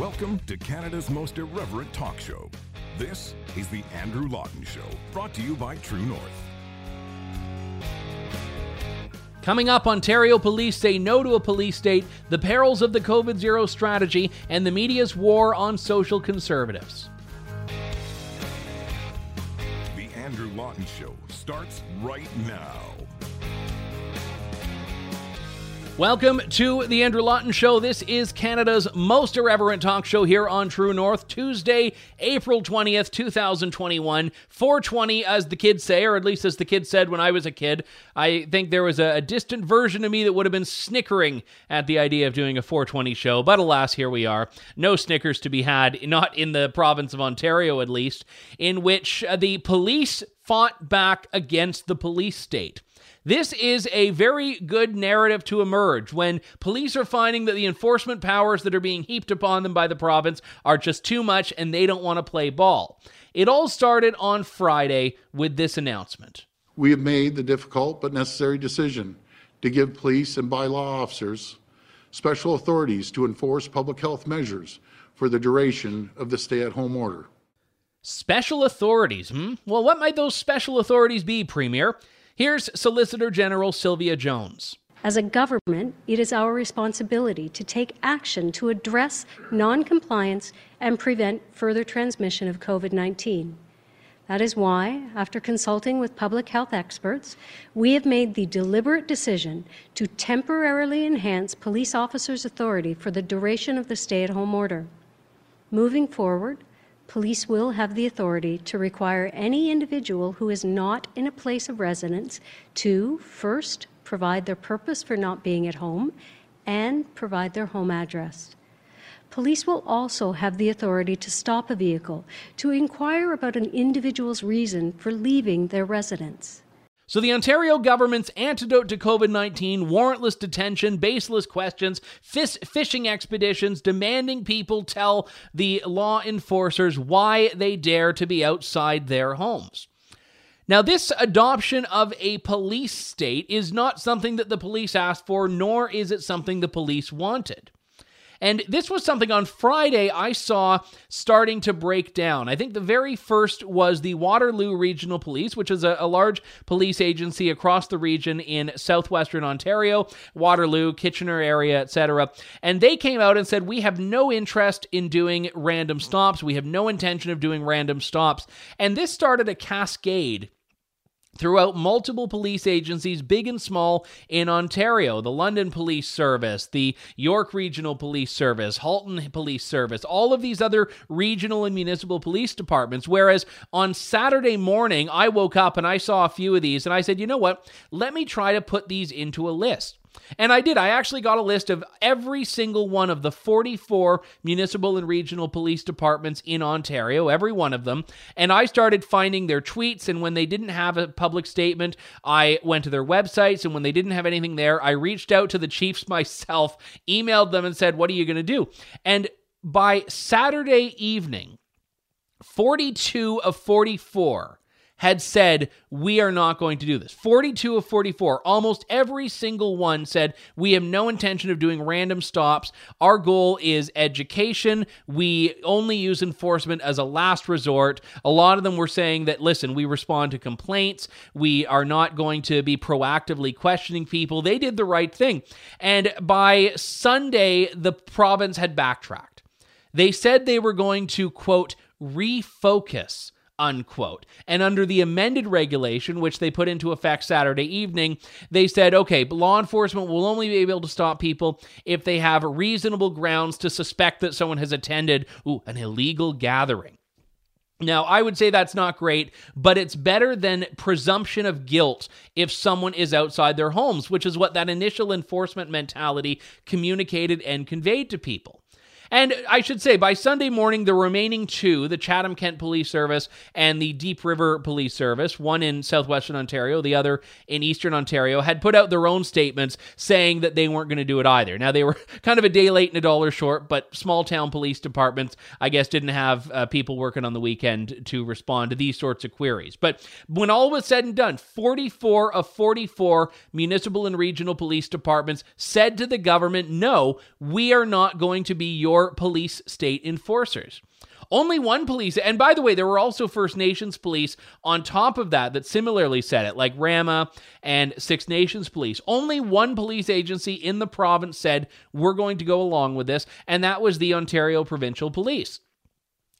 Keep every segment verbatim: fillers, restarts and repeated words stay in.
Welcome to Canada's most irreverent talk show. This is the Andrew Lawton Show, brought to you by True North. Coming up, Ontario police say no to a police state, the perils of the COVID Zero strategy, and the media's war on social conservatives. The Andrew Lawton Show starts right now. Welcome to The Andrew Lawton Show. This is Canada's most irreverent talk show here on True North, Tuesday, April twentieth, two thousand twenty-one, four twenty, as the kids say, or at least as the kids said when I was a kid. I think there was a distant version of me that would have been snickering at the idea of doing a four twenty show, but alas, here we are. No snickers to be had, not in the province of Ontario at least, in which the police fought back against the police state. This is a very good narrative to emerge when police are finding that the enforcement powers that are being heaped upon them by the province are just too much and they don't want to play ball. It all started on Friday with this announcement. We have made the difficult but necessary decision to give police and bylaw officers special authorities to enforce public health measures for the duration of the stay-at-home order. Special authorities, hmm? Well, what might those special authorities be, Premier? Here's Solicitor General Sylvia Jones. As a government, it is our responsibility to take action to address non-compliance and prevent further transmission of COVID nineteen. That is why, after consulting with public health experts, we have made the deliberate decision to temporarily enhance police officers' authority for the duration of the stay-at-home order. Moving forward, police will have the authority to require any individual who is not in a place of residence to, first, provide their purpose for not being at home, and provide their home address. Police will also have the authority to stop a vehicle, to inquire about an individual's reason for leaving their residence. So the Ontario government's antidote to COVID nineteen, warrantless detention, baseless questions, fish, fishing expeditions, demanding people tell the law enforcers why they dare to be outside their homes. Now, this adoption of a police state is not something that the police asked for, nor is it something the police wanted. And this was something on Friday I saw starting to break down. I think the very first was the Waterloo Regional Police, which is a, a large police agency across the region in southwestern Ontario, Waterloo, Kitchener area, et cetera. And they came out and said, we have no interest in doing random stops. We have no intention of doing random stops. And this started a cascade throughout multiple police agencies, big and small, in Ontario. The London Police Service, the York Regional Police Service, Halton Police Service, all of these other regional and municipal police departments. Whereas on Saturday morning, I woke up and I saw a few of these and I said, you know what, let me try to put these into a list. And I did. I actually got a list of every single one of the forty-four municipal and regional police departments in Ontario, every one of them, and I started finding their tweets, and when they didn't have a public statement, I went to their websites, and when they didn't have anything there, I reached out to the chiefs myself, emailed them and said, what are you going to do? And by Saturday evening, forty-two of forty-four had said, we are not going to do this. forty-two of forty-four, almost every single one said, we have no intention of doing random stops. Our goal is education. We only use enforcement as a last resort. A lot of them were saying that, listen, we respond to complaints. We are not going to be proactively questioning people. They did the right thing. And by Sunday, the province had backtracked. They said they were going to, quote, refocus, unquote. And under the amended regulation, which they put into effect Saturday evening, they said, okay, law enforcement will only be able to stop people if they have reasonable grounds to suspect that someone has attended ooh, an illegal gathering. Now, I would say that's not great, but it's better than presumption of guilt if someone is outside their homes, which is what that initial enforcement mentality communicated and conveyed to people. And I should say, by Sunday morning, the remaining two, the Chatham-Kent Police Service and the Deep River Police Service, one in southwestern Ontario, the other in eastern Ontario, had put out their own statements saying that they weren't going to do it either. Now, they were kind of a day late and a dollar short, but small-town police departments, I guess, didn't have uh, people working on the weekend to respond to these sorts of queries. But when all was said and done, forty-four of forty-four municipal and regional police departments said to the government, no, we are not going to be your or police state enforcers. Only one police, and by the way, there were also First Nations police on top of that that similarly said it, like Rama and Six Nations police. Only one police agency in the province said, we're going to go along with this, and that was the Ontario Provincial Police,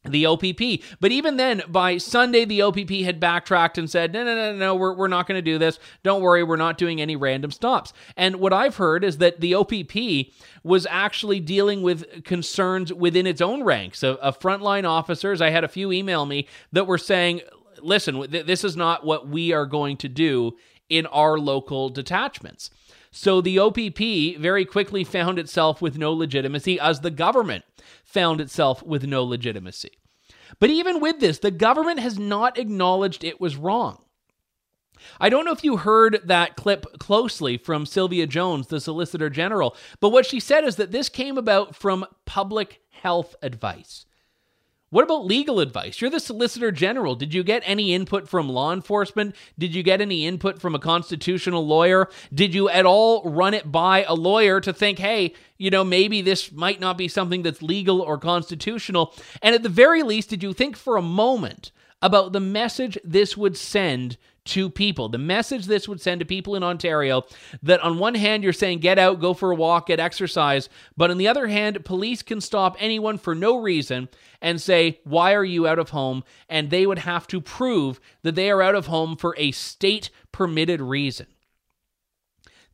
the O P P. But even then, by Sunday, the O P P had backtracked and said, no, no, no, no, we're, we're not going to do this. Don't worry, we're not doing any random stops. And what I've heard is that the O P P was actually dealing with concerns within its own ranks of, of frontline officers. I had a few email me that were saying, listen, th- this is not what we are going to do in our local detachments. So the O P P very quickly found itself with no legitimacy, as the government found itself with no legitimacy. But even with this, the government has not acknowledged it was wrong. I don't know if you heard that clip closely from Sylvia Jones, the Solicitor General, but what she said is that this came about from public health advice. What about legal advice? You're the Solicitor General. Did you get any input from law enforcement? Did you get any input from a constitutional lawyer? Did you at all run it by a lawyer to think, hey, you know, maybe this might not be something that's legal or constitutional? And at the very least, did you think for a moment about the message this would send to people, the message this would send to people in Ontario, that on one hand you're saying get out, go for a walk, get exercise, but on the other hand, police can stop anyone for no reason and say, why are you out of home? And they would have to prove that they are out of home for a state-permitted reason.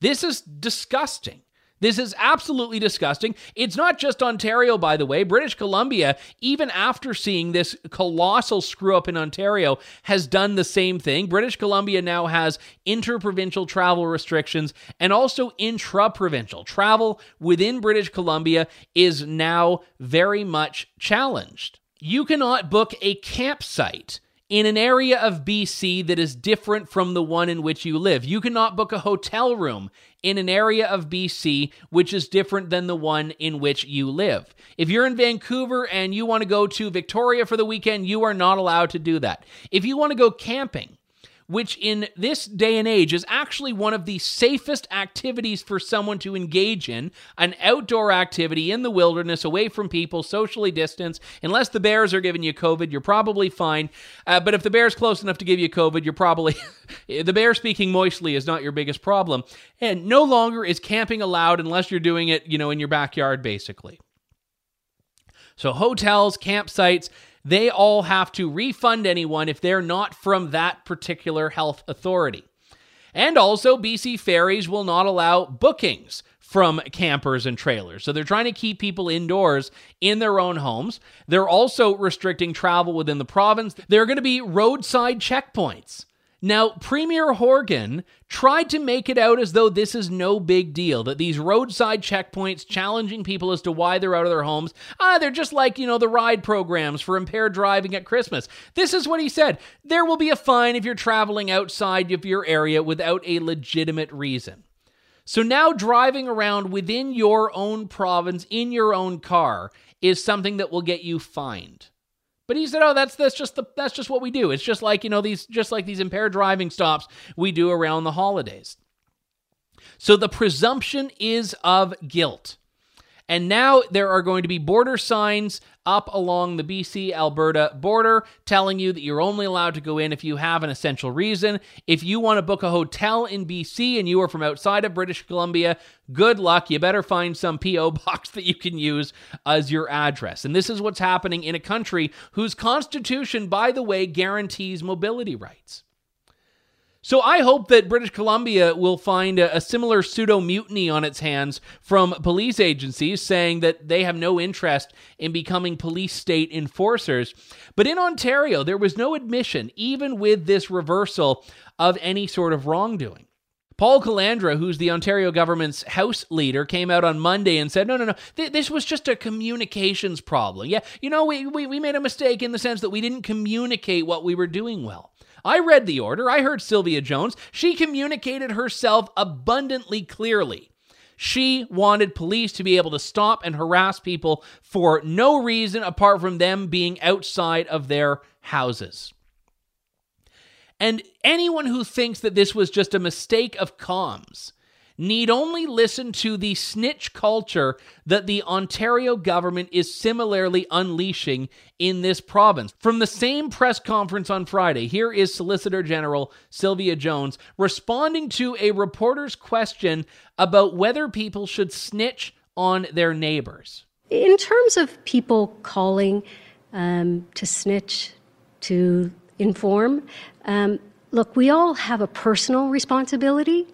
This is disgusting. This is absolutely disgusting. It's not just Ontario, by the way. British Columbia, even after seeing this colossal screw-up in Ontario, has done the same thing. British Columbia now has interprovincial travel restrictions and also intra-provincial. Travel within British Columbia is now very much challenged. You cannot book a campsite in an area of B C that is different from the one in which you live. You cannot book a hotel room in an area of B C which is different than the one in which you live. If you're in Vancouver and you want to go to Victoria for the weekend, you are not allowed to do that. If you want to go camping, which in this day and age is actually one of the safest activities for someone to engage in, an outdoor activity in the wilderness, away from people, socially distanced. Unless the bears are giving you COVID, you're probably fine. Uh, but if the bear's close enough to give you COVID, you're probably... the bear speaking moistly is not your biggest problem. And no longer is camping allowed unless you're doing it, you know, in your backyard, basically. So hotels, campsites, they all have to refund anyone if they're not from that particular health authority. And also, B C Ferries will not allow bookings from campers and trailers. So they're trying to keep people indoors in their own homes. They're also restricting travel within the province. There are going to be roadside checkpoints. Now, Premier Horgan tried to make it out as though this is no big deal, that these roadside checkpoints challenging people as to why they're out of their homes, ah, they're just like, you know, the ride programs for impaired driving at Christmas. This is what he said. There will be a fine if you're traveling outside of your area without a legitimate reason. So now driving around within your own province, in your own car, is something that will get you fined. But he said, "Oh, that's that's just the that's just what we do. It's just like, you know, these just like these impaired driving stops we do around the holidays." So the presumption is of guilt. And now there are going to be border signs up along the B C-Alberta border telling you that you're only allowed to go in if you have an essential reason. If you want to book a hotel in B C and you are from outside of British Columbia, good luck. You better find some P O box that you can use as your address. And this is what's happening in a country whose constitution, by the way, guarantees mobility rights. So I hope that British Columbia will find a, a similar pseudo-mutiny on its hands from police agencies saying that they have no interest in becoming police state enforcers. But in Ontario, there was no admission, even with this reversal, of any sort of wrongdoing. Paul Calandra, who's the Ontario government's House leader, came out on Monday and said, no, no, no, th- this was just a communications problem. Yeah, you know, we, we, we made a mistake in the sense that we didn't communicate what we were doing well. I read the order. I heard Sylvia Jones. She communicated herself abundantly clearly. She wanted police to be able to stop and harass people for no reason apart from them being outside of their houses. And anyone who thinks that this was just a mistake of comms need only listen to the snitch culture that the Ontario government is similarly unleashing in this province. From the same press conference on Friday, here is Solicitor General Sylvia Jones responding to a reporter's question about whether people should snitch on their neighbors. In terms of people calling um, to snitch, to inform, um, look, we all have a personal responsibility,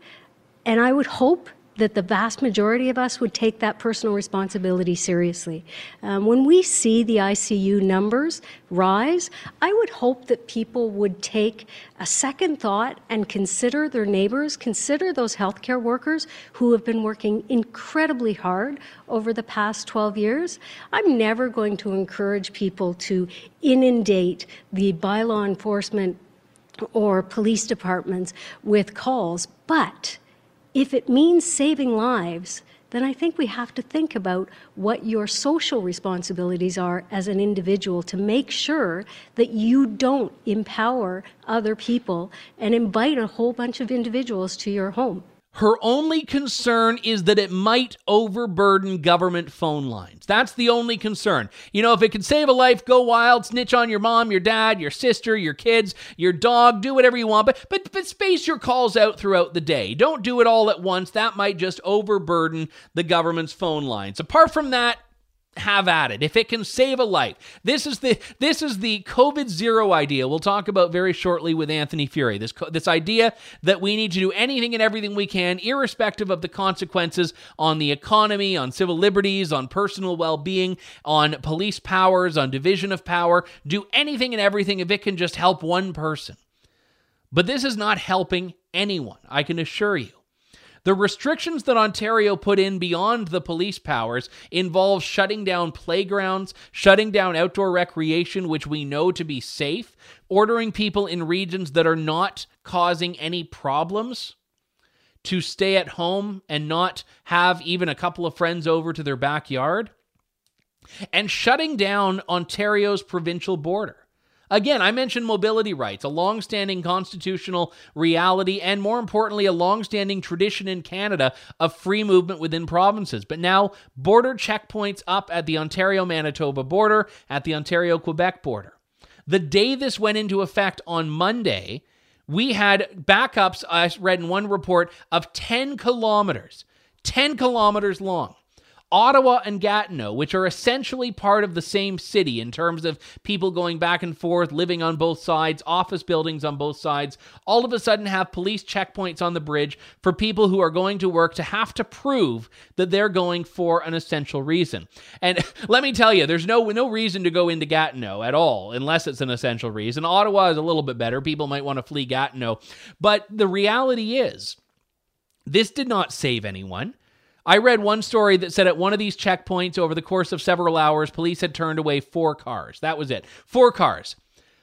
and I would hope that the vast majority of us would take that personal responsibility seriously. Um, when we see the I C U numbers rise, I would hope that people would take a second thought and consider their neighbours, consider those healthcare workers who have been working incredibly hard over the past twelve years. I'm never going to encourage people to inundate the bylaw enforcement or police departments with calls, but if it means saving lives, then I think we have to think about what your social responsibilities are as an individual to make sure that you don't empower other people and invite a whole bunch of individuals to your home. Her only concern is that it might overburden government phone lines. That's the only concern. You know, if it could save a life, go wild, snitch on your mom, your dad, your sister, your kids, your dog, do whatever you want, but, but, but space your calls out throughout the day. Don't do it all at once. That might just overburden the government's phone lines. Apart from that, have at it. If it can save a life. This is the this is the COVID zero idea we'll talk about very shortly with Anthony Furey. This, this idea that we need to do anything and everything we can, irrespective of the consequences on the economy, on civil liberties, on personal well-being, on police powers, on division of power. Do anything and everything if it can just help one person. But this is not helping anyone, I can assure you. The restrictions that Ontario put in beyond the police powers involve shutting down playgrounds, shutting down outdoor recreation, which we know to be safe, ordering people in regions that are not causing any problems to stay at home and not have even a couple of friends over to their backyard, and shutting down Ontario's provincial border. Again, I mentioned mobility rights, a long-standing constitutional reality, and more importantly, a long-standing tradition in Canada of free movement within provinces. But now, border checkpoints up at the Ontario-Manitoba border, at the Ontario-Quebec border. The day this went into effect on Monday, we had backups, I read in one report, of ten kilometers, ten kilometers long. Ottawa and Gatineau, which are essentially part of the same city in terms of people going back and forth, living on both sides, office buildings on both sides, all of a sudden have police checkpoints on the bridge for people who are going to work to have to prove that they're going for an essential reason. And let me tell you, there's no no reason to go into Gatineau at all, unless it's an essential reason. Ottawa is a little bit better. People might want to flee Gatineau. But the reality is, this did not save anyone. I read one story that said at one of these checkpoints over the course of several hours, police had turned away four cars. That was it. Four cars.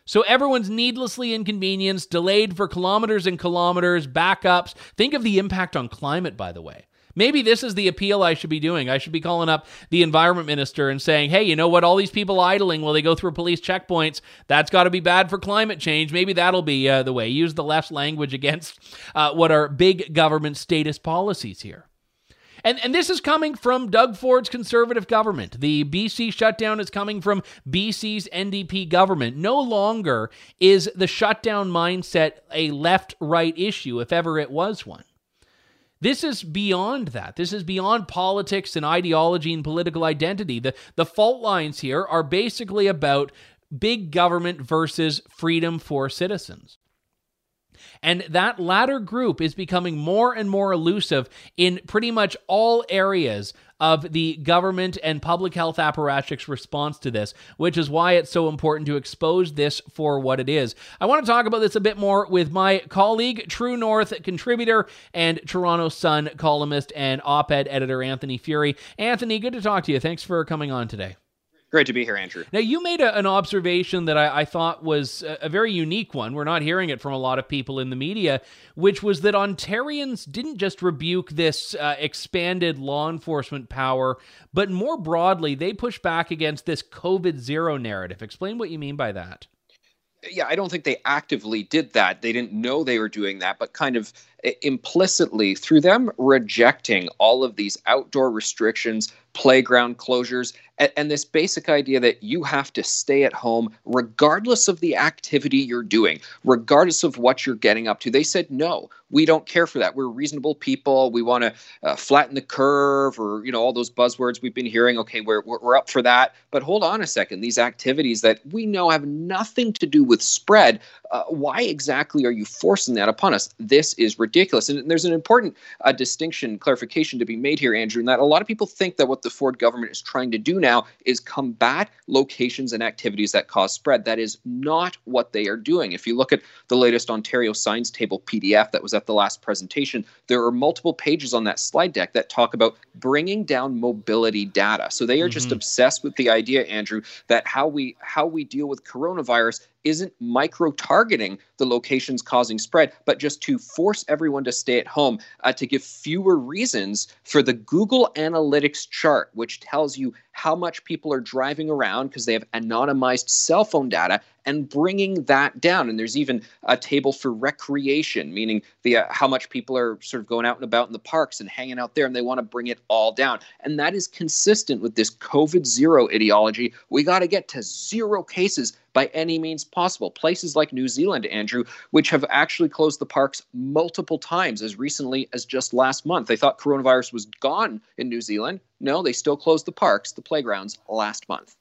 So everyone's needlessly inconvenienced, delayed for kilometers and kilometers, backups. Think of the impact on climate, by the way. Maybe this is the appeal I should be doing. I should be calling up the environment minister and saying, hey, you know what? All these people idling while they go through police checkpoints, that's got to be bad for climate change. Maybe that'll be uh, the way. Use the left's language against uh, what are big government statist policies here. And and this is coming from Doug Ford's Conservative government. The B C shutdown is coming from B C's N D P government. No longer is the shutdown mindset a left-right issue, if ever it was one. This is beyond that. This is beyond politics and ideology and political identity. The, the fault lines here are basically about big government versus freedom for citizens. And that latter group is becoming more and more elusive in pretty much all areas of the government and public health apparatchik's response to this, which is why it's so important to expose this for what it is. I want to talk about this a bit more with my colleague, True North contributor and Toronto Sun columnist and op-ed editor, Anthony Furey. Anthony, good to talk to you. Thanks for coming on today. Great to be here, Andrew. Now, you made a, an observation that I, I thought was a, a very unique one. We're not hearing it from a lot of people in the media, which was that Ontarians didn't just rebuke this uh, expanded law enforcement power, but more broadly, they pushed back against this COVID zero narrative. Explain what you mean by that. Yeah, I don't think they actively did that. They didn't know they were doing that, but kind of implicitly through them rejecting all of these outdoor restrictions, playground closures, and, and this basic idea that you have to stay at home regardless of the activity you're doing, regardless of what you're getting up to. They said, no, we don't care for that. We're reasonable people. We want to uh, flatten the curve, or, you know, all those buzzwords we've been hearing. OK, we're, we're, we're up for that. But hold on a second. These activities that we know have nothing to do with spread. Uh, why exactly are you forcing that upon us? This is ridiculous. And, and there's an important uh, distinction, clarification to be made here, Andrew, in that a lot of people think that what the Ford government is trying to do now is combat locations and activities that cause spread. That is not what they are doing. If you look at the latest Ontario Signs Table P D F that was at the last presentation, there are multiple pages on that slide deck that talk about bringing down mobility data. So they are mm-hmm. just obsessed with the idea, Andrew, that how we how we deal with coronavirus isn't micro-targeting the locations causing spread, but just to force everyone to stay at home, uh, to give fewer reasons for the Google Analytics chart, which tells you how much people are driving around because they have anonymized cell phone data, and bringing that down. And there's even a table for recreation, meaning the uh, how much people are sort of going out and about in the parks and hanging out there, and they want to bring it all down. And that is consistent with this COVID zero ideology. We got to get to zero cases by any means possible. Places like New Zealand, Andrew, which have actually closed the parks multiple times as recently as just last month. They thought coronavirus was gone in New Zealand. No, they still closed the parks, the playgrounds, last month.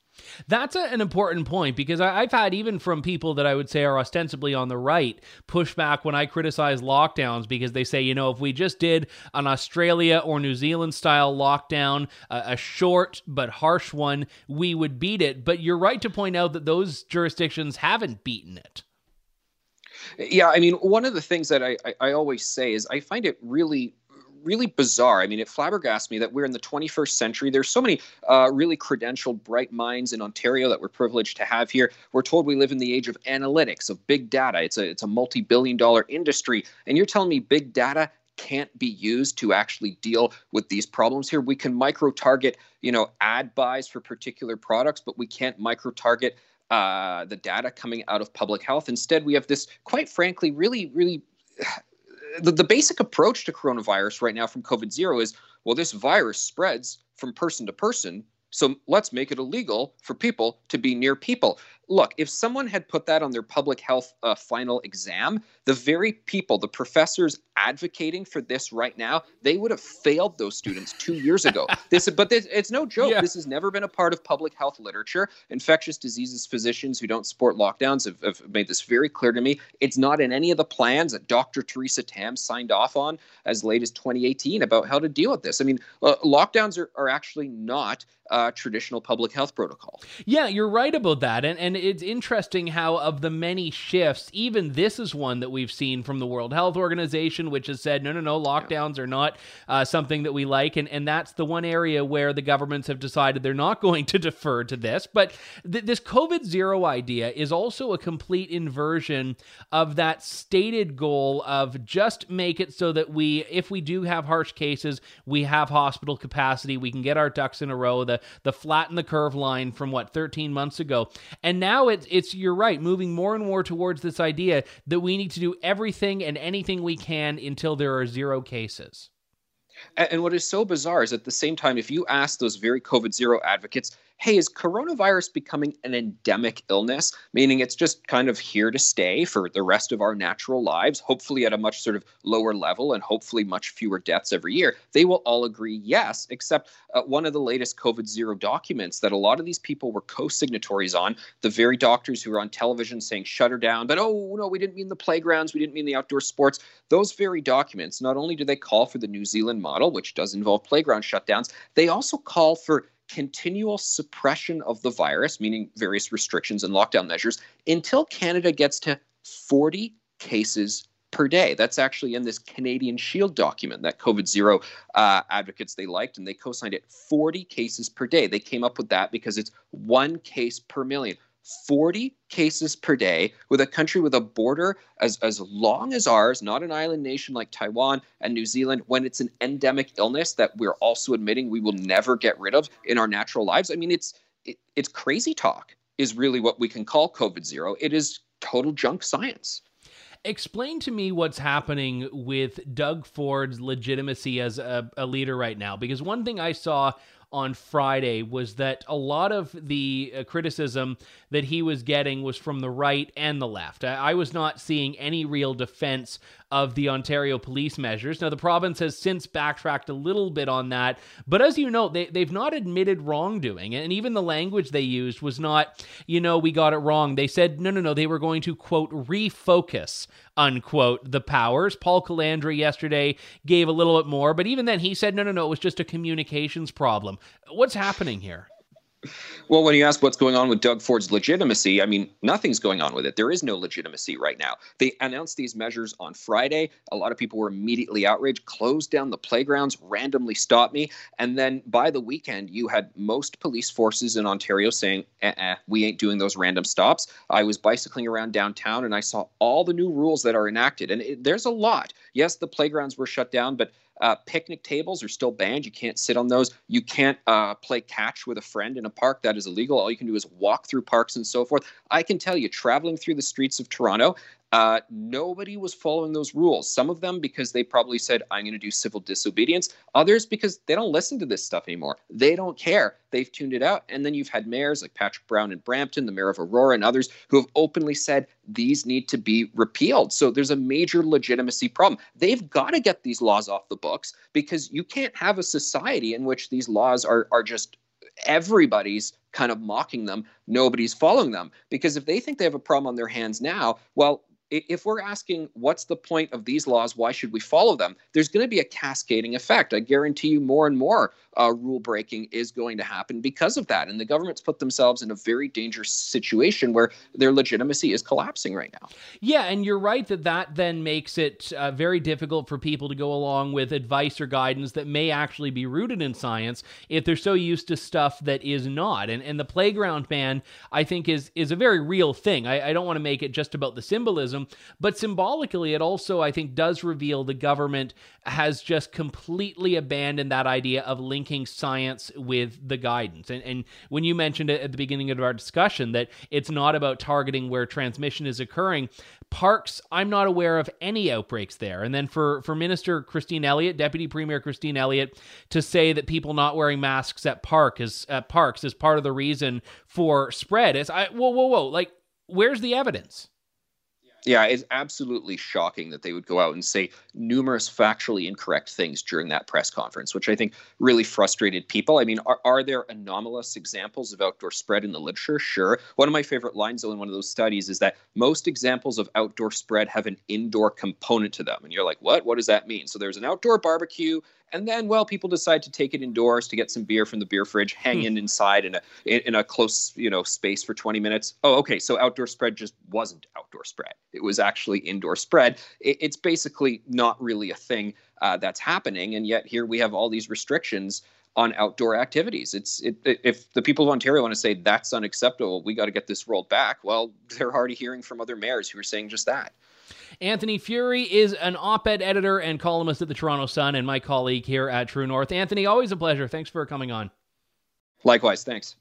That's a, an important point, because I, I've had, even from people that I would say are ostensibly on the right, pushback when I criticize lockdowns, because they say, you know, if we just did an Australia or New Zealand style lockdown, uh, a short but harsh one, we would beat it. But you're right to point out that those jurisdictions haven't beaten it. Yeah, I mean, one of the things that I, I, I always say is I find it really really bizarre. I mean, it flabbergasts me that we're in the twenty-first century. There's so many uh, really credentialed, bright minds in Ontario that we're privileged to have here. We're told we live in the age of analytics, of big data. It's a, it's a multi-billion dollar industry. And you're telling me big data can't be used to actually deal with these problems here? We can micro-target, you know, ad buys for particular products, but we can't micro-target uh, the data coming out of public health. Instead, we have this, quite frankly, really, really... The, the basic approach to coronavirus right now from COVID zero is, well, this virus spreads from person to person, so let's make it illegal for people to be near people. Look, if someone had put that on their public health uh, final exam, the very people, the professors advocating for this right now, they would have failed those students two years ago. This, but this, it's no joke. Yeah. This has never been a part of public health literature. Infectious diseases physicians who don't support lockdowns have, have made this very clear to me. It's not in any of the plans that Doctor Theresa Tam signed off on as late as twenty eighteen about how to deal with this. I mean, uh, lockdowns are, are actually not uh, traditional public health protocol. Yeah, you're right about that. And, and it's interesting how, of the many shifts, even this is one that we've seen from the World Health Organization, which has said, no, no, no, lockdowns are not uh, something that we like. And, and that's the one area where the governments have decided they're not going to defer to this. But th- this COVID zero idea is also a complete inversion of that stated goal of just make it so that we, if we do have harsh cases, we have hospital capacity, we can get our ducks in a row, the, the flatten the curve line from, what, thirteen months ago. And now Now it's, it's, you're right, moving more and more towards this idea that we need to do everything and anything we can until there are zero cases. And what is so bizarre is at the same time, if you ask those very COVID zero advocates, hey, is coronavirus becoming an endemic illness, meaning it's just kind of here to stay for the rest of our natural lives, hopefully at a much sort of lower level and hopefully much fewer deaths every year? They will all agree yes, except uh, one of the latest COVID zero documents that a lot of these people were co-signatories on, the very doctors who were on television saying shut her down, but oh, no, we didn't mean the playgrounds, we didn't mean the outdoor sports. Those very documents, not only do they call for the New Zealand model, which does involve playground shutdowns, they also call for continual suppression of the virus, meaning various restrictions and lockdown measures, until Canada gets to forty cases per day. That's actually in this Canadian Shield document that COVID zero uh, advocates, they liked, and they co-signed it, forty cases per day. They came up with that because it's one case per million. forty cases per day with a country with a border as, as long as ours, not an island nation like Taiwan and New Zealand, when it's an endemic illness that we're also admitting we will never get rid of in our natural lives. I mean, it's it, it's crazy talk is really what we can call COVID zero. It is total junk science. explain to me what's happening with Doug Ford's legitimacy as a, a leader right now, because one thing I saw on Friday was that a lot of the uh, criticism that he was getting was from the right and the left. I, I was not seeing any real defense of the Ontario police measures. Now, the province has since backtracked a little bit on that, but as you know, they, they've not admitted wrongdoing, and even the language they used was not, you know, we got it wrong. They said, no, no, no, they were going to, quote, refocus, unquote, the powers. Paul Calandra yesterday gave a little bit more, but even then he said, no, no, no, it was just a communications problem. What's happening here? Well, when you ask what's going on with Doug Ford's legitimacy, I mean, nothing's going on with it. There is no legitimacy right now. They announced these measures on Friday. A lot of people were immediately outraged, closed down the playgrounds, randomly stopped me. And then by the weekend, you had most police forces in Ontario saying, uh-uh, we ain't doing those random stops. I was bicycling around downtown and I saw all the new rules that are enacted. And it, there's a lot. Yes, the playgrounds were shut down, but Uh, picnic tables are still banned. You can't sit on those. You can't uh, play catch with a friend in a park. That is illegal. All you can do is walk through parks and so forth. I can tell you, traveling through the streets of Toronto, uh, nobody was following those rules. Some of them because they probably said, I'm going to do civil disobedience. Others because they don't listen to this stuff anymore. They don't care. They've tuned it out. And then you've had mayors like Patrick Brown in Brampton, the mayor of Aurora, and others who have openly said these need to be repealed. So there's a major legitimacy problem. They've got to get these laws off the books, because you can't have a society in which these laws are, are just everybody's kind of mocking them. Nobody's following them, because if they think they have a problem on their hands now, well, if we're asking what's the point of these laws, why should we follow them, there's going to be a cascading effect. I guarantee you more and more uh, rule breaking is going to happen because of that. And the government's put themselves in a very dangerous situation where their legitimacy is collapsing right now. Yeah, and you're right that that then makes it uh, very difficult for people to go along with advice or guidance that may actually be rooted in science if they're so used to stuff that is not. And and the playground ban, I think, is, is a very real thing. I, I don't want to make it just about the symbolism, but symbolically, it also, I think, does reveal the government has just completely abandoned that idea of linking science with the guidance. And, and when you mentioned it at the beginning of our discussion that it's not about targeting where transmission is occurring, parks, I'm not aware of any outbreaks there. And then for, for Minister Christine Elliott, Deputy Premier Christine Elliott, to say that people not wearing masks at, park is, at parks is part of the reason for spread is, I, whoa, whoa, whoa, like, where's the evidence? Yeah, it's absolutely shocking that they would go out and say numerous factually incorrect things during that press conference, which I think really frustrated people. I mean, are, are there anomalous examples of outdoor spread in the literature? Sure. One of my favorite lines in one of those studies is that most examples of outdoor spread have an indoor component to them. And you're like, what? What does that mean? So there's an outdoor barbecue, and then, well, people decide to take it indoors to get some beer from the beer fridge, hang hmm. in inside in a in a close, you know, space for twenty minutes. Oh, okay, so outdoor spread just wasn't outdoor spread. It was actually indoor spread. It, it's basically not really a thing uh, that's happening, and yet here we have all these restrictions on outdoor activities. It's it, it, if the people of Ontario want to say that's unacceptable, we got to get this rolled back, well, they're already hearing from other mayors who are saying just that. Anthony Furey is an op-ed editor and columnist at the Toronto Sun and my colleague here at True North. Anthony, always a pleasure. Thanks for coming on. Likewise. Thanks.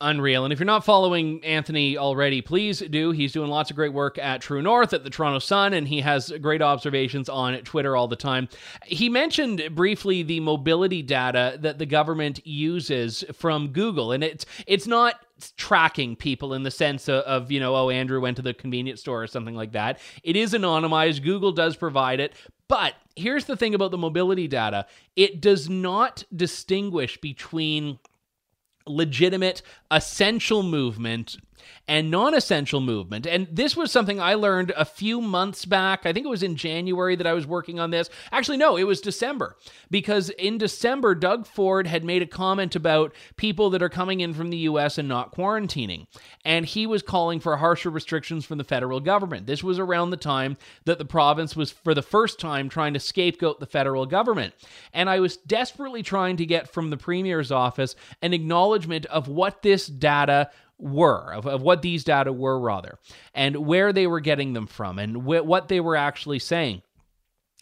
Unreal. And if you're not following Anthony already, please do. He's doing lots of great work at True North, at the Toronto Sun, and he has great observations on Twitter all the time. He mentioned briefly the mobility data that the government uses from Google, and it's it's not tracking people in the sense of, of, you know, oh, Andrew went to the convenience store or something like that. It is anonymized. Google does provide it. But here's the thing about the mobility data. It does not distinguish between legitimate, essential movement and non-essential movement. And this was something I learned a few months back. I think it was in January that I was working on this. Actually, no, it was December, because in December, Doug Ford had made a comment about people that are coming in from the U S and not quarantining. And he was calling for harsher restrictions from the federal government. This was around the time that the province was, for the first time, trying to scapegoat the federal government. And I was desperately trying to get from the Premier's office an acknowledgement of what this data were, of, of what these data were, rather, and where they were getting them from and wh- what they were actually saying.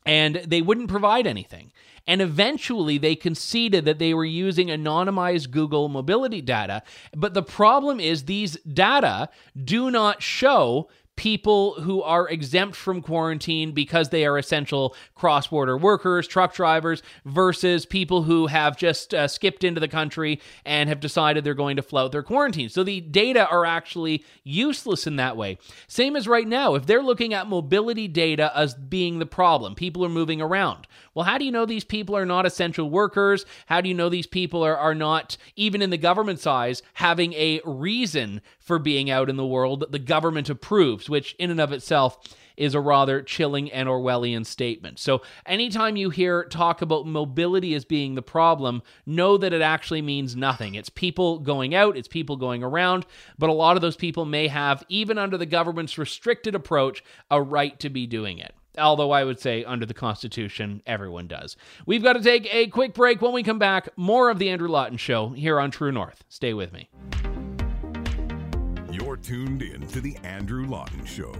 And they wouldn't provide anything. And eventually they conceded that they were using anonymized Google mobility data. But the problem is these data do not show people who are exempt from quarantine because they are essential cross-border workers, truck drivers, versus people who have just uh, skipped into the country and have decided they're going to flout their quarantine. So the data are actually useless in that way. Same as right now, if they're looking at mobility data as being the problem, people are moving around. Well, how do you know these people are not essential workers? How do you know these people are, are not, even in the government's eyes, having a reason for being out in the world that the government approves, which in and of itself is a rather chilling and Orwellian statement. So anytime you hear talk about mobility as being the problem, know that it actually means nothing. It's people going out, it's people going around, but a lot of those people may have, even under the government's restricted approach, a right to be doing it. Although I would say under the Constitution, everyone does. We've got to take a quick break. When we come back, more of The Andrew Lawton Show here on True North. Stay with me. You're tuned in to The Andrew Lawton Show.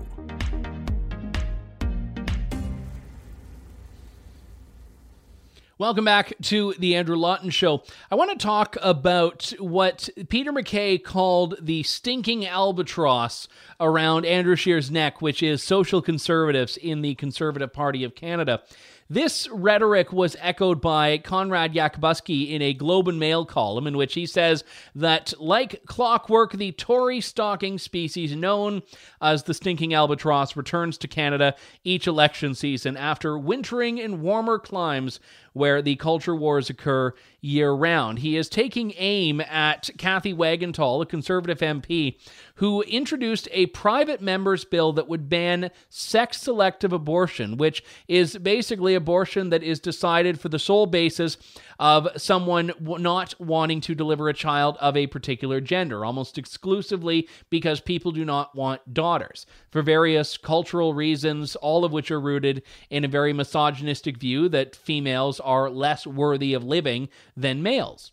Welcome back to The Andrew Lawton Show. I want to talk about what Peter McKay called the stinking albatross around Andrew Scheer's neck, which is social conservatives in the Conservative Party of Canada. This rhetoric was echoed by Konrad Yakabuski in a Globe and Mail column in which he says that, like clockwork, the Tory stalking species known as the stinking albatross returns to Canada each election season after wintering in warmer climes where the culture wars occur year-round. He is taking aim at Kathy Wagantall, a Conservative M P, who introduced a private member's bill that would ban sex-selective abortion, which is basically a abortion that is decided for the sole basis of someone w- not wanting to deliver a child of a particular gender, almost exclusively because people do not want daughters, for various cultural reasons, all of which are rooted in a very misogynistic view that females are less worthy of living than males.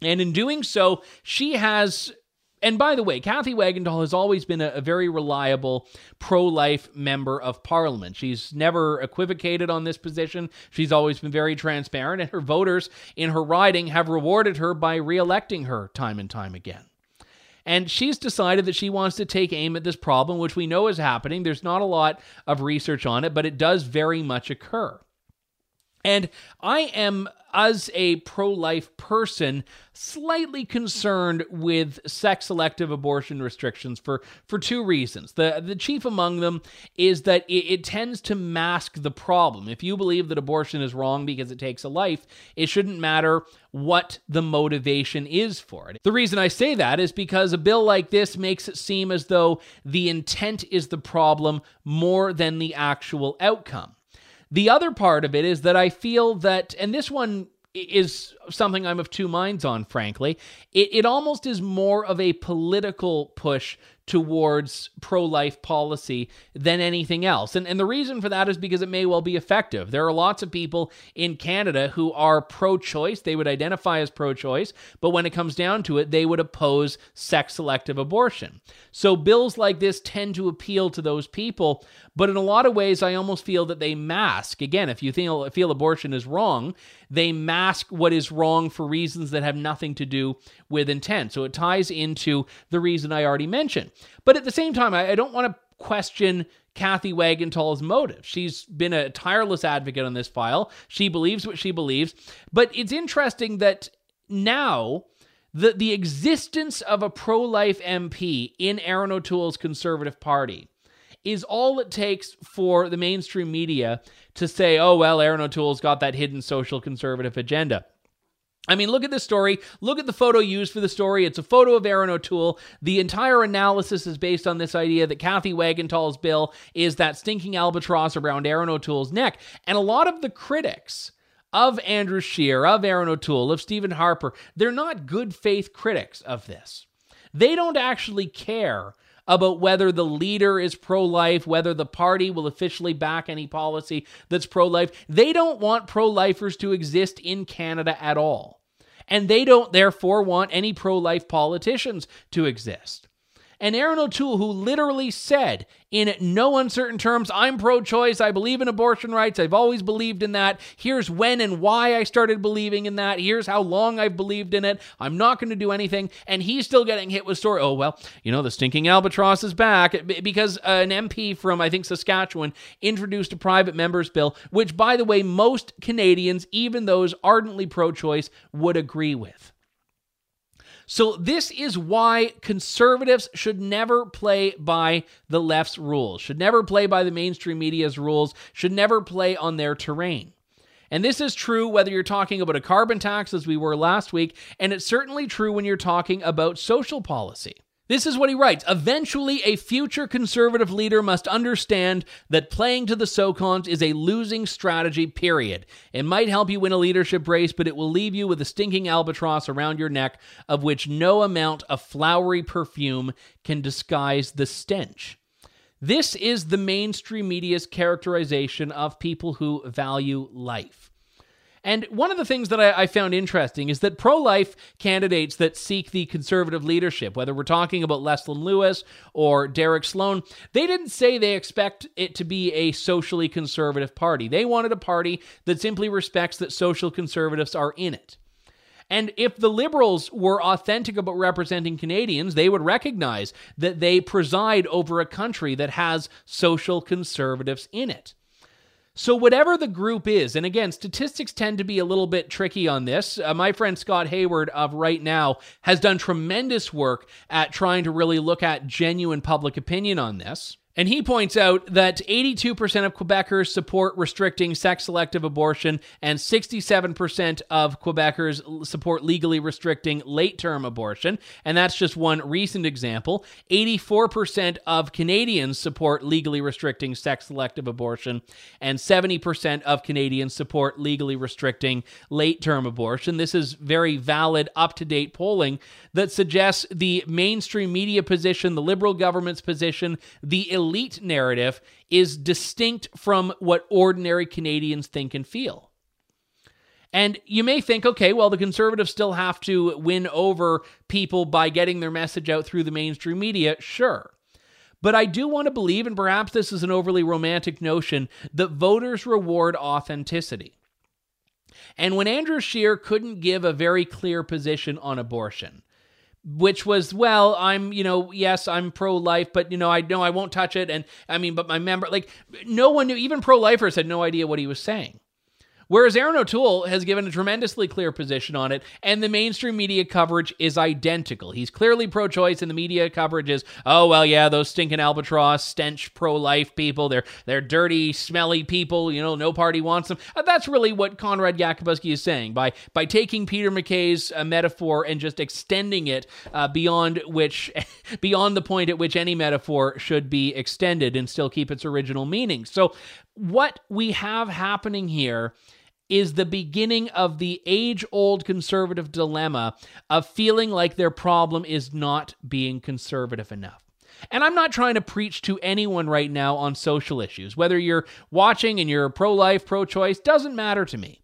And in doing so, she has... And by the way, Kathy Wagantall has always been a, a very reliable pro-life member of parliament. She's never equivocated on this position. She's always been very transparent, and her voters in her riding have rewarded her by re-electing her time and time again. And she's decided that she wants to take aim at this problem, which we know is happening. There's not a lot of research on it, but it does very much occur. And I am, as a pro-life person, slightly concerned with sex-selective abortion restrictions for, for two reasons. The, the chief among them is that it, it tends to mask the problem. If you believe that abortion is wrong because it takes a life, it shouldn't matter what the motivation is for it. The reason I say that is because a bill like this makes it seem as though the intent is the problem more than the actual outcome. The other part of it is that I feel that, and this one is something I'm of two minds on, frankly, it, it almost is more of a political push towards pro-life policy than anything else. And, and the reason for that is because it may well be effective. There are lots of people in Canada who are pro-choice. They would identify as pro-choice, but when it comes down to it, they would oppose sex-selective abortion. So bills like this tend to appeal to those people, but in a lot of ways, I almost feel that they mask. Again, if you feel, feel abortion is wrong, they mask what is wrong for reasons that have nothing to do with intent. So it ties into the reason I already mentioned. But at the same time, I don't want to question Kathy Wagantall's motive. She's been a tireless advocate on this file. She believes what she believes. But it's interesting that now the, the existence of a pro-life M P in Erin O'Toole's Conservative Party is all it takes for the mainstream media to say, oh, well, Erin O'Toole's got that hidden social conservative agenda. I mean, look at this story. Look at the photo used for the story. It's a photo of Erin O'Toole. The entire analysis is based on this idea that Kathy Wagantall's bill is that stinking albatross around Erin O'Toole's neck. And a lot of the critics of Andrew Scheer, of Erin O'Toole, of Stephen Harper, they're not good faith critics of this. They don't actually care about whether the leader is pro-life, whether the party will officially back any policy that's pro-life. They don't want pro-lifers to exist in Canada at all. And they don't, therefore, want any pro-life politicians to exist. and Erin O'Toole, who literally said in no uncertain terms, I'm pro-choice, I believe in abortion rights, I've always believed in that, here's when and why I started believing in that, here's how long I've believed in it, I'm not going to do anything, and he's still getting hit with story, oh, well, you know, the stinking albatross is back, because uh, an M P from, I think, Saskatchewan introduced a private member's bill, which, by the way, most Canadians, even those ardently pro-choice, would agree with. So this is why conservatives should never play by the left's rules, should never play by the mainstream media's rules, should never play on their terrain. And this is true whether you're talking about a carbon tax, as we were last week, and it's certainly true when you're talking about social policy. This is what he writes. Eventually, a future conservative leader must understand that playing to the SOCOMs is a losing strategy, period. It might help you win a leadership race, but it will leave you with a stinking albatross around your neck of which no amount of flowery perfume can disguise the stench. This is the mainstream media's characterization of people who value life. And one of the things that I, I found interesting is that pro-life candidates that seek the conservative leadership, whether we're talking about Leslyn Lewis or Derek Sloan, they didn't say they expect it to be a socially conservative party. They wanted a party that simply respects that social conservatives are in it. And if the Liberals were authentic about representing Canadians, they would recognize that they preside over a country that has social conservatives in it. So whatever the group is, and again, statistics tend to be a little bit tricky on this. Uh, my friend Scott Hayward of Right Now has done tremendous work at trying to really look at genuine public opinion on this. And he points out that eighty-two percent of Quebecers support restricting sex-selective abortion and sixty-seven percent of Quebecers support legally restricting late-term abortion, and that's just one recent example. eighty-four percent of Canadians support legally restricting sex-selective abortion, and seventy percent of Canadians support legally restricting late-term abortion. This is very valid, up-to-date polling that suggests the mainstream media position, the Liberal government's position, the elite narrative is distinct from what ordinary Canadians think and feel. And you may think, okay, well, the Conservatives still have to win over people by getting their message out through the mainstream media, sure. But I do want to believe, and perhaps this is an overly romantic notion, that voters reward authenticity. And when Andrew Scheer couldn't give a very clear position on abortion, which was, well, I'm, you know, yes, I'm pro-life, but, you know, I know I won't touch it, and, I mean, but my member, like, no one knew, even pro-lifers had no idea what he was saying. Whereas Erin O'Toole has given a tremendously clear position on it, and the mainstream media coverage is identical. He's clearly pro-choice, and the media coverage is, oh, well, yeah, those stinking albatross, stench pro-life people, they're they're dirty, smelly people, you know, no party wants them. That's really what Konrad Yakabuski is saying, by by taking Peter McKay's uh, metaphor and just extending it uh, beyond which, beyond the point at which any metaphor should be extended and still keep its original meaning. So what we have happening here is the beginning of the age-old conservative dilemma of feeling like their problem is not being conservative enough. And I'm not trying to preach to anyone right now on social issues. Whether you're watching and you're pro-life, pro-choice, doesn't matter to me.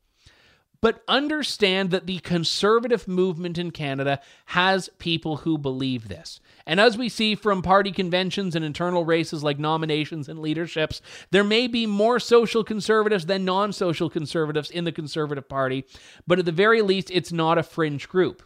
But understand that the conservative movement in Canada has people who believe this. And as we see from party conventions and internal races like nominations and leaderships, there may be more social conservatives than non-social conservatives in the Conservative Party, but at the very least, it's not a fringe group.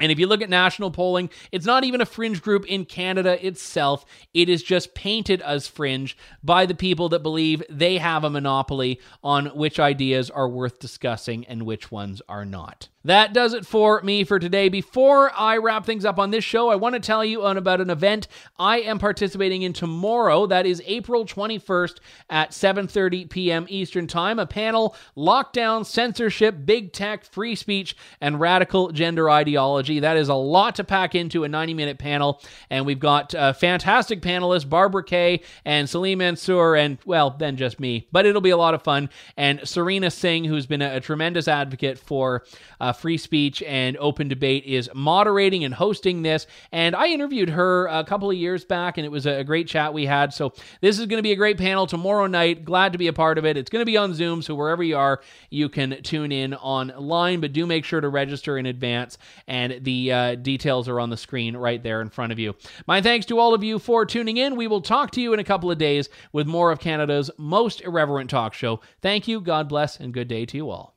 And if you look at national polling, it's not even a fringe group in Canada itself. It is just painted as fringe by the people that believe they have a monopoly on which ideas are worth discussing and which ones are not. That does it for me for today. Before I wrap things up on this show, I want to tell you on about an event I am participating in tomorrow. That is April twenty-first at seven thirty p.m. Eastern Time. A panel, Lockdown, Censorship, Big Tech, Free Speech, and Radical Gender Ideology. That is a lot to pack into a ninety-minute panel, and we've got uh, fantastic panelists, Barbara Kay and Salim Mansour, and, well, then just me. But it'll be a lot of fun. And Serena Singh, who's been a, a tremendous advocate for uh, free speech and open debate is moderating and hosting this. And I interviewed her a couple of years back, and it was a great chat we had. So this is going to be a great panel tomorrow night. Glad to be a part of it. It's going to be on Zoom, so wherever you are, you can tune in online, but do make sure to register in advance. And the uh, details are on the screen right there in front of you. My thanks to all of you for tuning in. We will talk to you in a couple of days with more of Canada's most irreverent talk show. Thank you, God bless, and good day to you all.